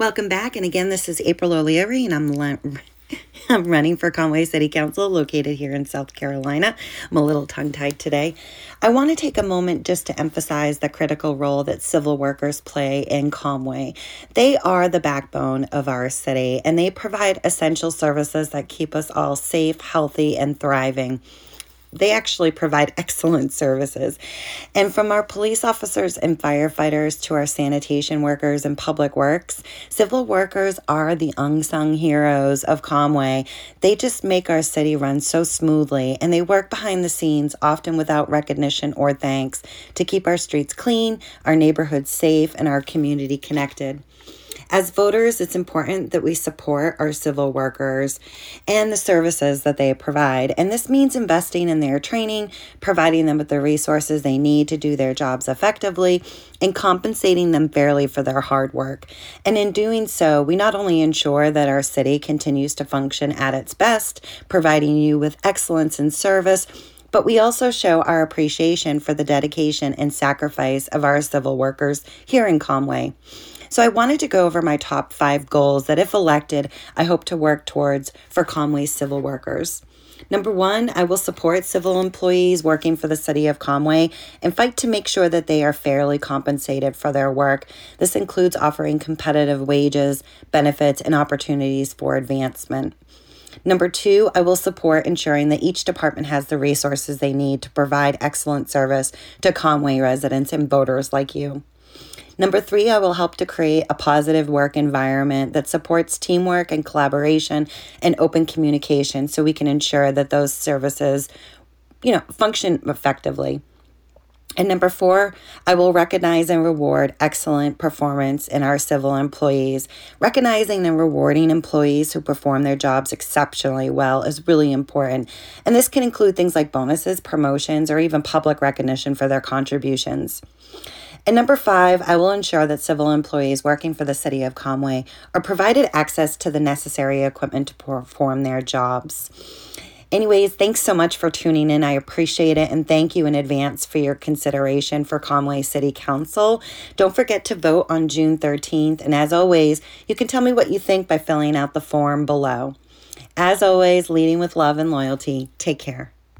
Welcome back. And again, this is April O'Leary, and I'm running for Conway City Council, located here in South Carolina. I'm a little tongue-tied today. I want to take a moment just to emphasize the critical role that civil workers play in Conway. They are the backbone of our city, and they provide essential services that keep us all safe, healthy, and thriving. They actually provide excellent services. And from our police officers and firefighters to our sanitation workers and public works, civil workers are the unsung heroes of Conway. They just make our city run so smoothly, and they work behind the scenes, often without recognition or thanks, to keep our streets clean, our neighborhoods safe, and our community connected. As voters, it's important that we support our civil workers and the services that they provide. And this means investing in their training, providing them with the resources they need to do their jobs effectively, and compensating them fairly for their hard work. And in doing so, we not only ensure that our city continues to function at its best, providing you with excellence in service, but we also show our appreciation for the dedication and sacrifice of our civil workers here in Conway. So I wanted to go over my top 5 goals that, if elected, I hope to work towards for Conway's civil workers. Number 1, I will support civil employees working for the city of Conway and fight to make sure that they are fairly compensated for their work. This includes offering competitive wages, benefits, and opportunities for advancement. Number 2, I will support ensuring that each department has the resources they need to provide excellent service to Conway residents and voters like you. Number 3, I will help to create a positive work environment that supports teamwork and collaboration and open communication so we can ensure that those services, function effectively. And number 4, I will recognize and reward excellent performance in our civil employees. Recognizing and rewarding employees who perform their jobs exceptionally well is really important. And this can include things like bonuses, promotions, or even public recognition for their contributions. And number 5, I will ensure that civil employees working for the city of Conway are provided access to the necessary equipment to perform their jobs. Anyways, thanks so much for tuning in. I appreciate it. And thank you in advance for your consideration for Conway City Council. Don't forget to vote on June 13th. And as always, you can tell me what you think by filling out the form below. As always, leading with love and loyalty. Take care.